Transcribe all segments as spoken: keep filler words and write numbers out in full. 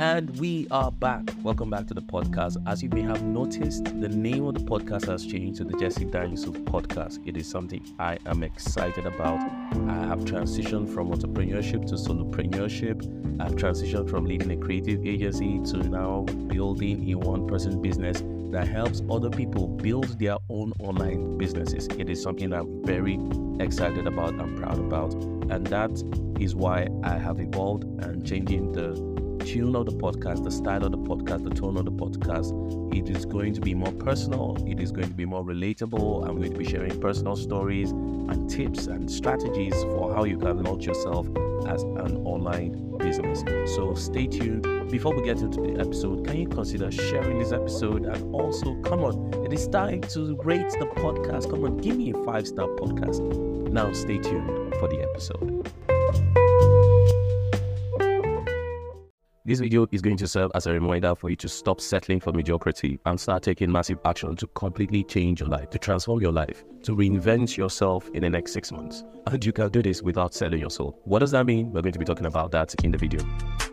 And we are back. Welcome back to the podcast. As you may have noticed, the name of the podcast has changed to the Jesse Dan-Yusuf Podcast. It is something I am excited about. I have transitioned from entrepreneurship to solopreneurship. I've transitioned from leading a creative agency to now building a one-person business that helps other people build their own online businesses. It is something that I'm very excited about and proud about. And that is why I have evolved and changing the tune of the podcast, the style of the podcast, the tone of the podcast. It is going to be more personal. It is going to be more relatable. I'm going to be sharing personal stories and tips and strategies for how you can launch yourself as an online business. So stay tuned. Before we get into the episode, can you consider sharing this episode? And also, come on, it is time to rate the podcast. Come on, give me a five-star podcast. Now stay tuned for the episode. This video is going to serve as a reminder for you to stop settling for mediocrity and start taking massive action to completely change your life, to transform your life, to reinvent yourself in the next six months. And you can do this without selling your soul. What does that mean? We're going to be talking about that in the video.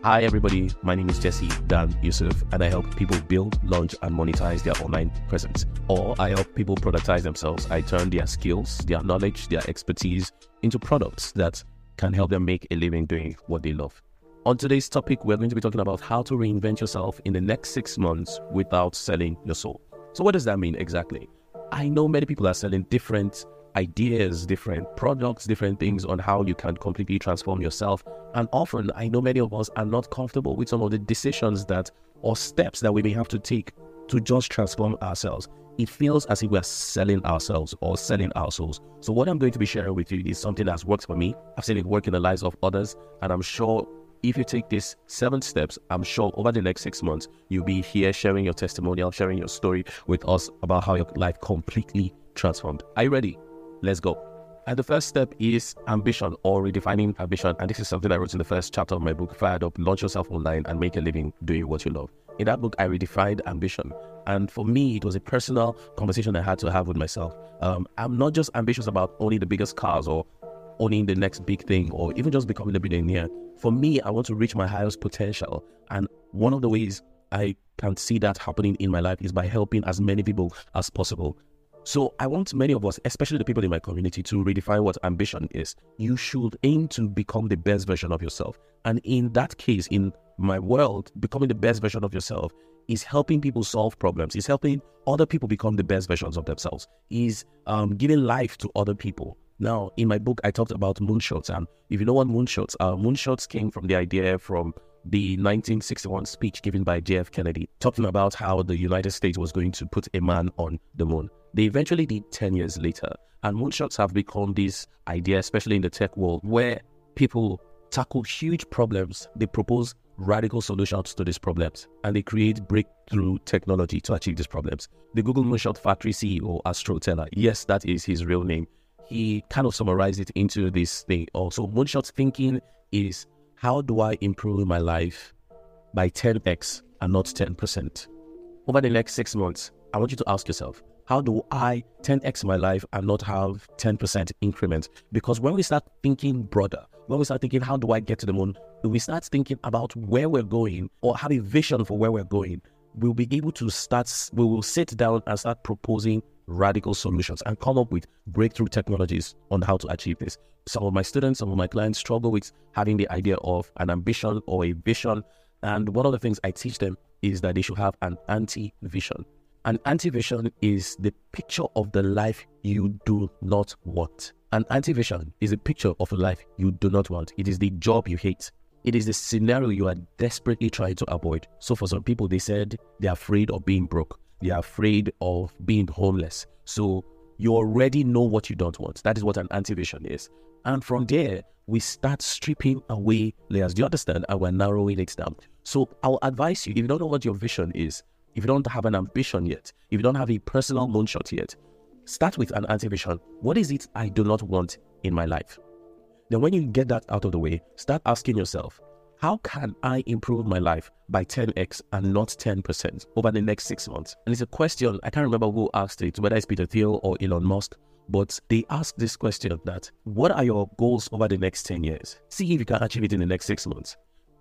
Hi everybody, my name is Jesse Dan-Yusuf and I help people build, launch and monetize their online presence. Or I help people productize themselves. I turn their skills, their knowledge, their expertise into products that can help them make a living doing what they love. On today's topic, we're going to be talking about how to reinvent yourself in the next six months without selling your soul. So what does that mean exactly? I know many people are selling different ideas, different products, different things on how you can completely transform yourself. And often, I know many of us are not comfortable with some of the decisions that or steps that we may have to take to just transform ourselves. It feels as if we're selling ourselves or selling our souls. So what I'm going to be sharing with you is something that's worked for me. I've seen it work in the lives of others, and I'm sure if you take these seven steps, I'm sure over the next six months, you'll be here sharing your testimonial, sharing your story with us about how your life completely transformed. Are you ready? Let's go. And the first step is ambition or redefining ambition. And this is something I wrote in the first chapter of my book, Fired Up, Launch Yourself Online and Make a Living Doing What You Love. In that book, I redefined ambition. And for me, it was a personal conversation I had to have with myself. Um, I'm not just ambitious about owning the biggest cars or owning the next big thing or even just becoming a billionaire. For me, I want to reach my highest potential, and one of the ways I can see that happening in my life is by helping as many people as possible. So I want many of us, especially the people in my community, to redefine what ambition is. You should aim to become the best version of yourself. And in that case, in my world, becoming the best version of yourself is helping people solve problems, is helping other people become the best versions of themselves, is um, giving life to other people. Now, in my book, I talked about moonshots, and if you know what moonshots are, moonshots came from the idea from the nineteen sixty-one speech given by J F Kennedy, talking about how the United States was going to put a man on the moon. They eventually did ten years later, and moonshots have become this idea, especially in the tech world, where people tackle huge problems, they propose radical solutions to these problems, and they create breakthrough technology to achieve these problems. The Google Moonshot Factory C E O, Astro Teller, yes, that is his real name, he kind of summarized it into this thing. Also, moonshot thinking is, how do I improve my life by ten x and not ten percent? Over the next six months, I want you to ask yourself, how do I ten x my life and not have ten percent increment? Because when we start thinking broader, when we start thinking, how do I get to the moon? When we start thinking about where we're going or have a vision for where we're going, we'll be able to start, we will sit down and start proposing radical solutions and come up with breakthrough technologies on how to achieve this. Some of my students, some of my clients struggle with having the idea of an ambition or a vision. And one of the things I teach them is that they should have an anti-vision. An anti-vision is the picture of the life you do not want. An anti-vision is a picture of a life you do not want. It is the job you hate. It is the scenario you are desperately trying to avoid. So for some people, they said they're afraid of being broke. They are afraid of being homeless. So you already know what you don't want. That is what an anti-vision is. And from there, we start stripping away layers. Do you understand? And we're narrowing it down. So I'll advise you, if you don't know what your vision is, if you don't have an ambition yet, if you don't have a personal moonshot yet, start with an anti-vision. What is it I do not want in my life? Then when you get that out of the way, start asking yourself, how can I improve my life by ten x and not ten percent over the next six months? And it's a question, I can't remember who asked it, whether it's Peter Thiel or Elon Musk, but they asked this question that, what are your goals over the next ten years? See if you can achieve it in the next six months.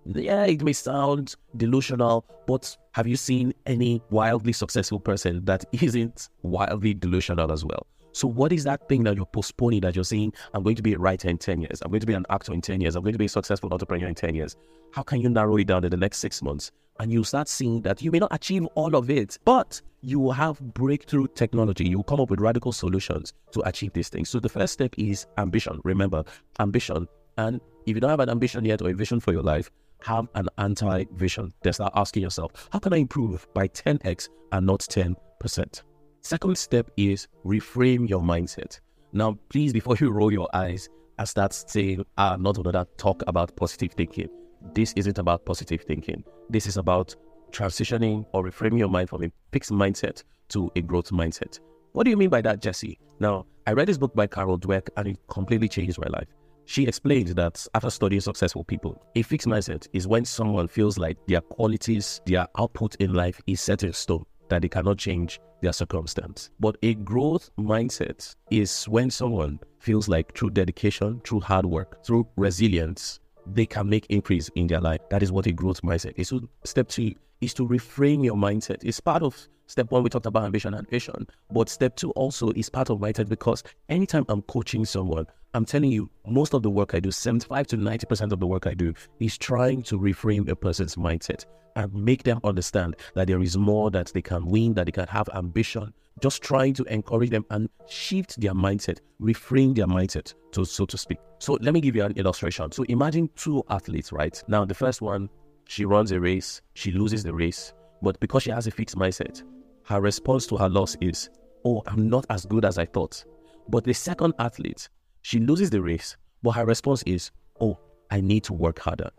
Yeah, it may sound delusional, but have you seen any wildly successful person that isn't wildly delusional as well? So what is that thing that you're postponing, that you're saying, I'm going to be a writer in ten years, I'm going to be an actor in ten years, I'm going to be a successful entrepreneur in ten years. How can you narrow it down in the next six months? And you'll start seeing that you may not achieve all of it, but you will have breakthrough technology. You'll come up with radical solutions to achieve these things. So the first step is ambition. Remember, ambition. And if you don't have an ambition yet or a vision for your life, have an anti-vision. Then start asking yourself, how can I improve by ten x and not ten percent? Second step is reframe your mindset. Now, please, before you roll your eyes and start saying, ah, not another talk about positive thinking. This isn't about positive thinking. This is about transitioning or reframing your mind from a fixed mindset to a growth mindset. What do you mean by that, Jesse? Now, I read this book by Carol Dweck and it completely changed my life. She explained that after studying successful people, a fixed mindset is when someone feels like their qualities, their output in life is set in stone, that they cannot change their circumstance. But a growth mindset is when someone feels like through dedication, through hard work, through resilience, they can make increase in their life. That is what a growth mindset is. So step two is to reframe your mindset. It's part of step one, we talked about ambition and vision, but step two also is part of mindset, because anytime I'm coaching someone, I'm telling you, most of the work I do, seventy-five to ninety percent of the work I do, is trying to reframe a person's mindset and make them understand that there is more that they can win, that they can have ambition. Just trying to encourage them and shift their mindset, reframe their mindset, to, so to speak. So let me give you an illustration. So imagine two athletes, right? Now, the first one, she runs a race, she loses the race, but because she has a fixed mindset, her response to her loss is, oh, I'm not as good as I thought. But the second athlete, she loses the race, but her response is, oh, I need to work harder.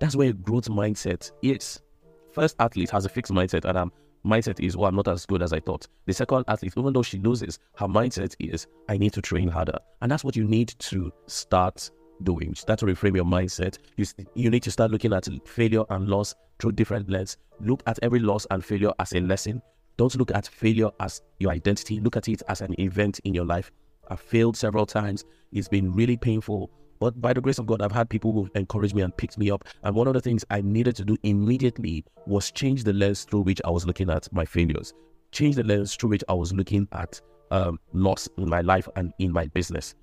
That's where growth mindset is. First athlete has a fixed mindset, and her mindset is, oh, I'm not as good as I thought. The second athlete, even though she loses, her mindset is, I need to train harder. And that's what you need to start doing. Start to reframe your mindset. You, you need to start looking at failure and loss through different lenses. Look at every loss and failure as a lesson. Don't look at failure as your identity. Look at it as an event in your life. I've failed several times. It's been really painful. But by the grace of God, I've had people who encouraged me and picked me up. And one of the things I needed to do immediately was change the lens through which I was looking at my failures. Change the lens through which I was looking at um, loss in my life and in my business.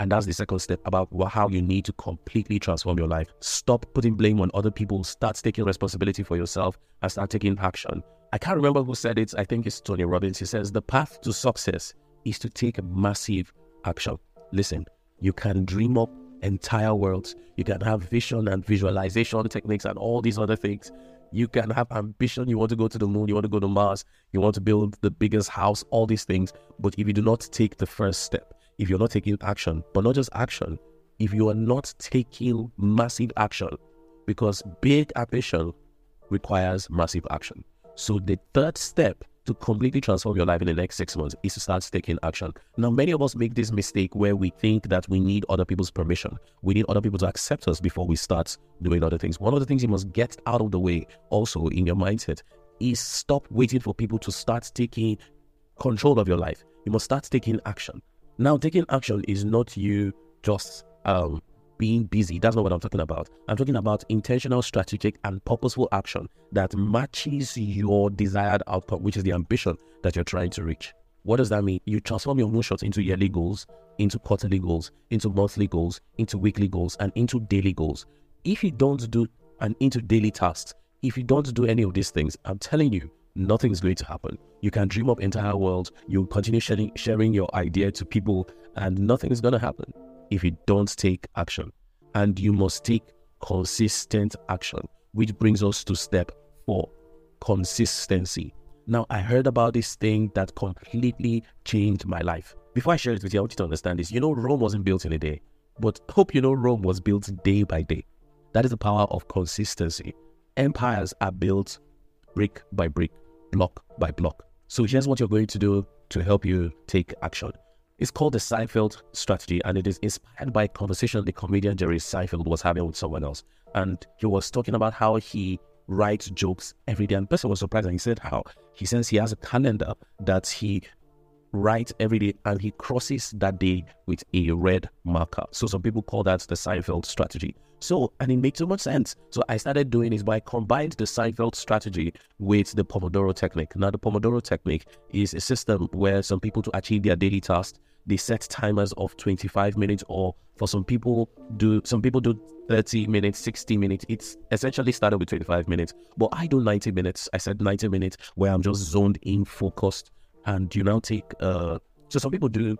And that's the second step about how you need to completely transform your life. Stop putting blame on other people. Start taking responsibility for yourself and start taking action. I can't remember who said it. I think it's Tony Robbins. He says, the path to success is to take massive action. Listen, you can dream up entire worlds. You can have vision and visualization techniques and all these other things. You can have ambition. You want to go to the moon. You want to go to Mars. You want to build the biggest house, all these things. But if you do not take the first step, if you're not taking action, but not just action, if you are not taking massive action, because big ambition requires massive action. So the third step to completely transform your life in the next six months is to start taking action. Now, many of us make this mistake where we think that we need other people's permission. We need other people to accept us before we start doing other things. One of the things you must get out of the way also in your mindset is stop waiting for people to start taking control of your life. You must start taking action. Now, taking action is not you just um, being busy. That's not what I'm talking about. I'm talking about intentional, strategic, and purposeful action that matches your desired outcome, which is the ambition that you're trying to reach. What does that mean? You transform your moonshots into yearly goals, into quarterly goals, into monthly goals, into weekly goals, and into daily goals. If you don't do and into daily tasks, if you don't do any of these things, I'm telling you, nothing is going to happen. You can dream up entire world. You'll continue sharing, sharing your idea to people, and nothing is going to happen if you don't take action. And you must take consistent action, which brings us to step four, consistency. Now, I heard about this thing that completely changed my life. Before I share it with you, I want you to understand this. You know, Rome wasn't built in a day, but hope you know Rome was built day by day. That is the power of consistency. Empires are built brick by brick, block by block. So here's what you're going to do to help you take action. It's called the Seinfeld strategy, and it is inspired by a conversation the comedian Jerry Seinfeld was having with someone else. And he was talking about how he writes jokes every day. And the person was surprised, and he said how. He says he has a calendar that he writes every day and he crosses that day with a red marker. So some people call that the Seinfeld strategy. So, and it makes so much sense. So I started doing is by combined the Seinfeld strategy with the Pomodoro technique. Now the Pomodoro technique is a system where some people, to achieve their daily tasks, they set timers of twenty-five minutes, or for some people do, some people do thirty minutes, sixty minutes. It's essentially started with twenty-five minutes, but I do ninety minutes. I said ninety minutes where I'm just zoned in, focused. And you now take, uh, so some people do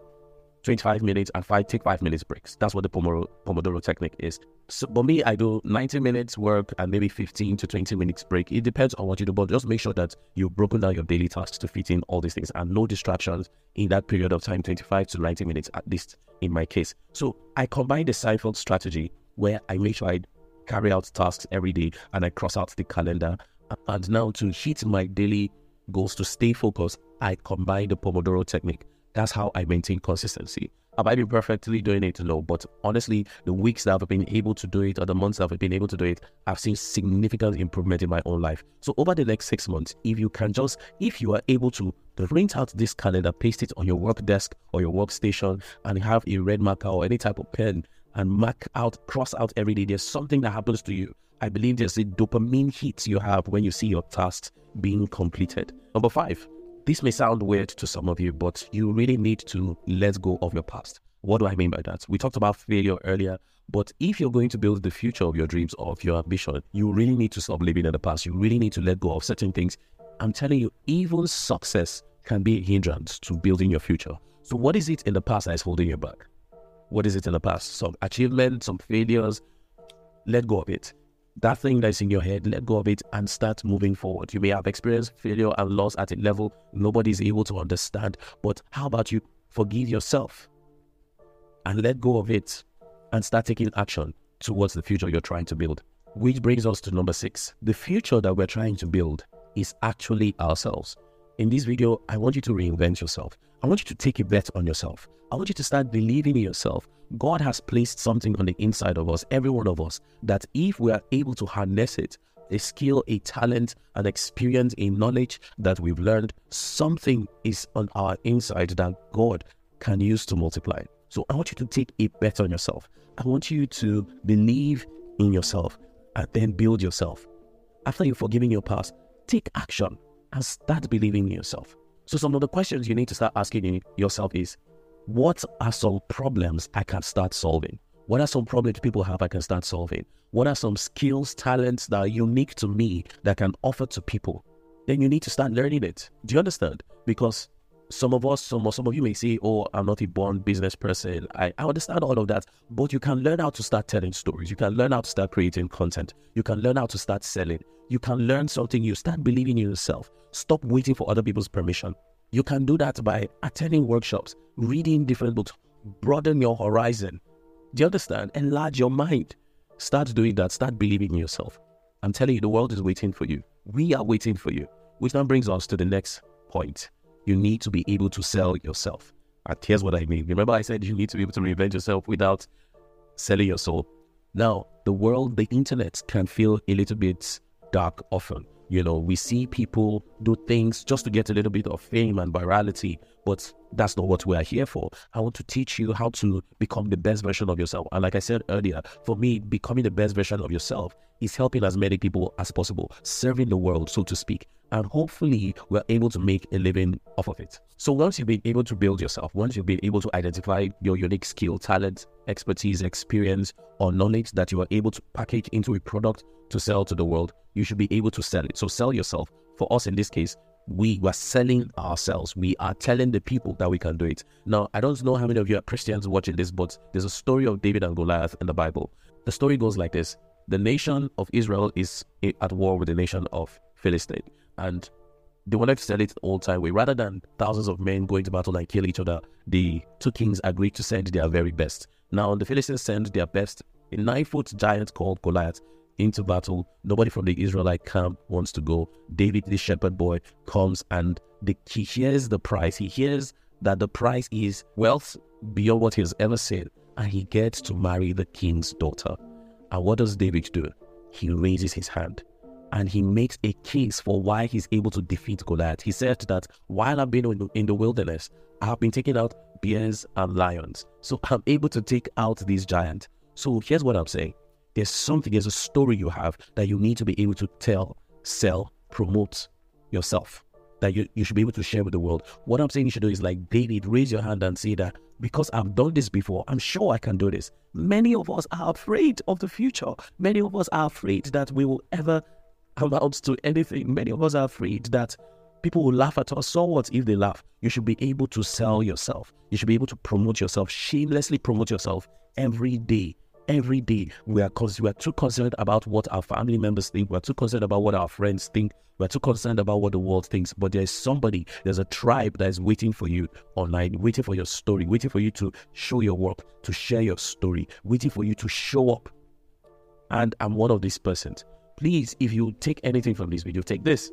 twenty-five minutes and five, take five minutes breaks. That's what the Pomodoro, Pomodoro technique is. So for me, I do ninety minutes work and maybe fifteen to twenty minutes break. It depends on what you do, but just make sure that you've broken down your daily tasks to fit in all these things and no distractions in that period of time, twenty-five to ninety minutes, at least in my case. So I combine the Seinfeld strategy where I make sure I carry out tasks every day and I cross out the calendar. And now to hit my daily goals, to stay focused, I combine the Pomodoro technique. That's how I maintain consistency. Have I been perfectly doing it? No, but honestly, the weeks that I've been able to do it, or the months that I've been able to do it, I've seen significant improvement in my own life. So over the next six months, if you can just, if you are able to print out this calendar, paste it on your work desk or your workstation and have a red marker or any type of pen and mark out, cross out every day, there's something that happens to you. I believe there's a dopamine hit you have when you see your tasks being completed. Number five. This may sound weird to some of you, but you really need to let go of your past. What do I mean by that? We talked about failure earlier, but if you're going to build the future of your dreams or of your ambition, you really need to stop living in the past. You really need to let go of certain things. I'm telling you, even success can be a hindrance to building your future. So what is it in the past that is holding you back? What is it in the past? Some achievements, some failures. Let go of it. That thing that's in your head, let go of it and start moving forward. You may have experienced failure and loss at a level nobody is able to understand, but how about you forgive yourself and let go of it and start taking action towards the future you're trying to build? Which brings us to number six. The future that we're trying to build is actually ourselves. In this video, I want you to reinvent yourself. I want you to take a bet on yourself. I want you to start believing in yourself. God has placed something on the inside of us, every one of us, that if we are able to harness it, a skill, a talent, an experience, a knowledge that we've learned, something is on our inside that God can use to multiply. So I want you to take a bet on yourself. I want you to believe in yourself and then build yourself. After you've forgiven your past, take action and start believing in yourself. So some of the questions you need to start asking yourself is, what are some problems I can start solving? What are some problems people have I can start solving? What are some skills, talents that are unique to me that I can offer to people? Then you need to start learning it. Do you understand? Because some of us, some, some of you may say, oh, I'm not a born business person. I, I understand all of that. But you can learn how to start telling stories. You can learn how to start creating content. You can learn how to start selling. You can learn something new. Start believing in yourself. Stop waiting for other people's permission. You can do that by attending workshops, reading different books, broaden your horizon. Do you understand? Enlarge your mind. Start doing that. Start believing in yourself. I'm telling you, the world is waiting for you. We are waiting for you. Which now brings us to the next point. You need to be able to sell yourself. And here's what I mean. Remember I said you need to be able to reinvent yourself without selling your soul. Now, the world, the internet can feel a little bit dark often. You know, we see people do things just to get a little bit of fame and virality, but that's not what we are here for. I want to teach you how to become the best version of yourself. And like I said earlier, for me, becoming the best version of yourself is helping as many people as possible, serving the world, so to speak. And hopefully, we're able to make a living off of it. So once you've been able to build yourself, once you've been able to identify your unique skill, talent, expertise, experience, or knowledge that you are able to package into a product to sell to the world, you should be able to sell it. So sell yourself. For us in this case, we were selling ourselves. We are telling the people that we can do it. Now, I don't know how many of you are Christians watching this, but there's a story of David and Goliath in the Bible. The story goes like this. The nation of Israel is at war with the nation of Philistine, and they wanted to sell it the old time way. Rather than thousands of men going to battle and kill each other, the two kings agreed to send their very best. Now, the Philistines sent their best, a nine-foot giant called Goliath, into battle. Nobody from the Israelite camp wants to go. David, the shepherd boy, comes and the, he hears the price. He hears that the price is wealth beyond what he has ever seen, and he gets to marry the king's daughter. And what does David do? He raises his hand and he makes a case for why he's able to defeat Goliath. He said that while I've been in the wilderness, I've been taking out bears and lions. So I'm able to take out these giants. So here's what I'm saying. There's something, there's a story you have that you need to be able to tell, sell, promote yourself, that you, you should be able to share with the world. What I'm saying you should do is like David, raise your hand and say that because I've done this before, I'm sure I can do this. Many of us are afraid of the future. Many of us are afraid that we will ever amount to anything. Many of us are afraid that people will laugh at us. So what if they laugh? You should be able to sell yourself. You should be able to promote yourself, shamelessly promote yourself every day. Every day, we are, we are too concerned about what our family members think. We are too concerned about what our friends think. We are too concerned about what the world thinks. But there is somebody, there's a tribe that is waiting for you online, waiting for your story, waiting for you to show your work, to share your story, waiting for you to show up. And I'm one of these persons. Please, if you take anything from this video, take this.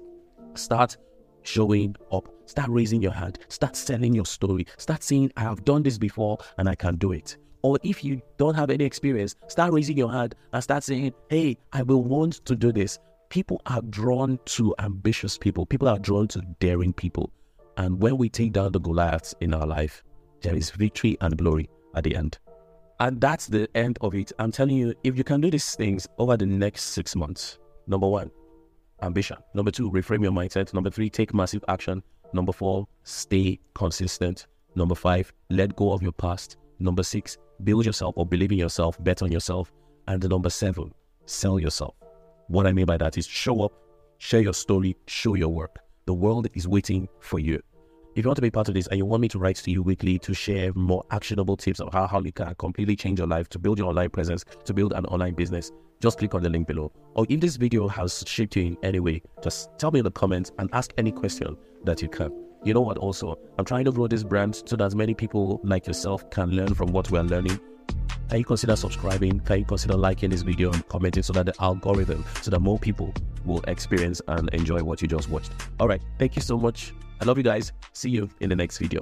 Start showing up. Start raising your hand. Start selling your story. Start saying, I have done this before and I can do it. Or if you don't have any experience, start raising your hand and start saying, hey, I will want to do this. People are drawn to ambitious people. People are drawn to daring people. And when we take down the Goliaths in our life, there is victory and glory at the end. And that's the end of it. I'm telling you, if you can do these things over the next six months, number one, ambition. Number two, reframe your mindset. Number three, take massive action. Number four, stay consistent. Number five, let go of your past. Number six, build yourself or believe in yourself, bet on yourself. And the number seven, sell yourself. What I mean by that is show up, share your story, show your work. The world is waiting for you. If you want to be part of this and you want me to write to you weekly to share more actionable tips of how, how you can completely change your life, to build your online presence, to build an online business, just click on the link below. Or if this video has shaped you in any way, just tell me in the comments and ask any question that you can. You know what, also, I'm trying to grow this brand so that as many people like yourself can learn from what we're learning. Can you consider subscribing? Can you consider liking this video and commenting so that the algorithm, so that more people will experience and enjoy what you just watched? All right, thank you so much. I love you guys. See you in the next video.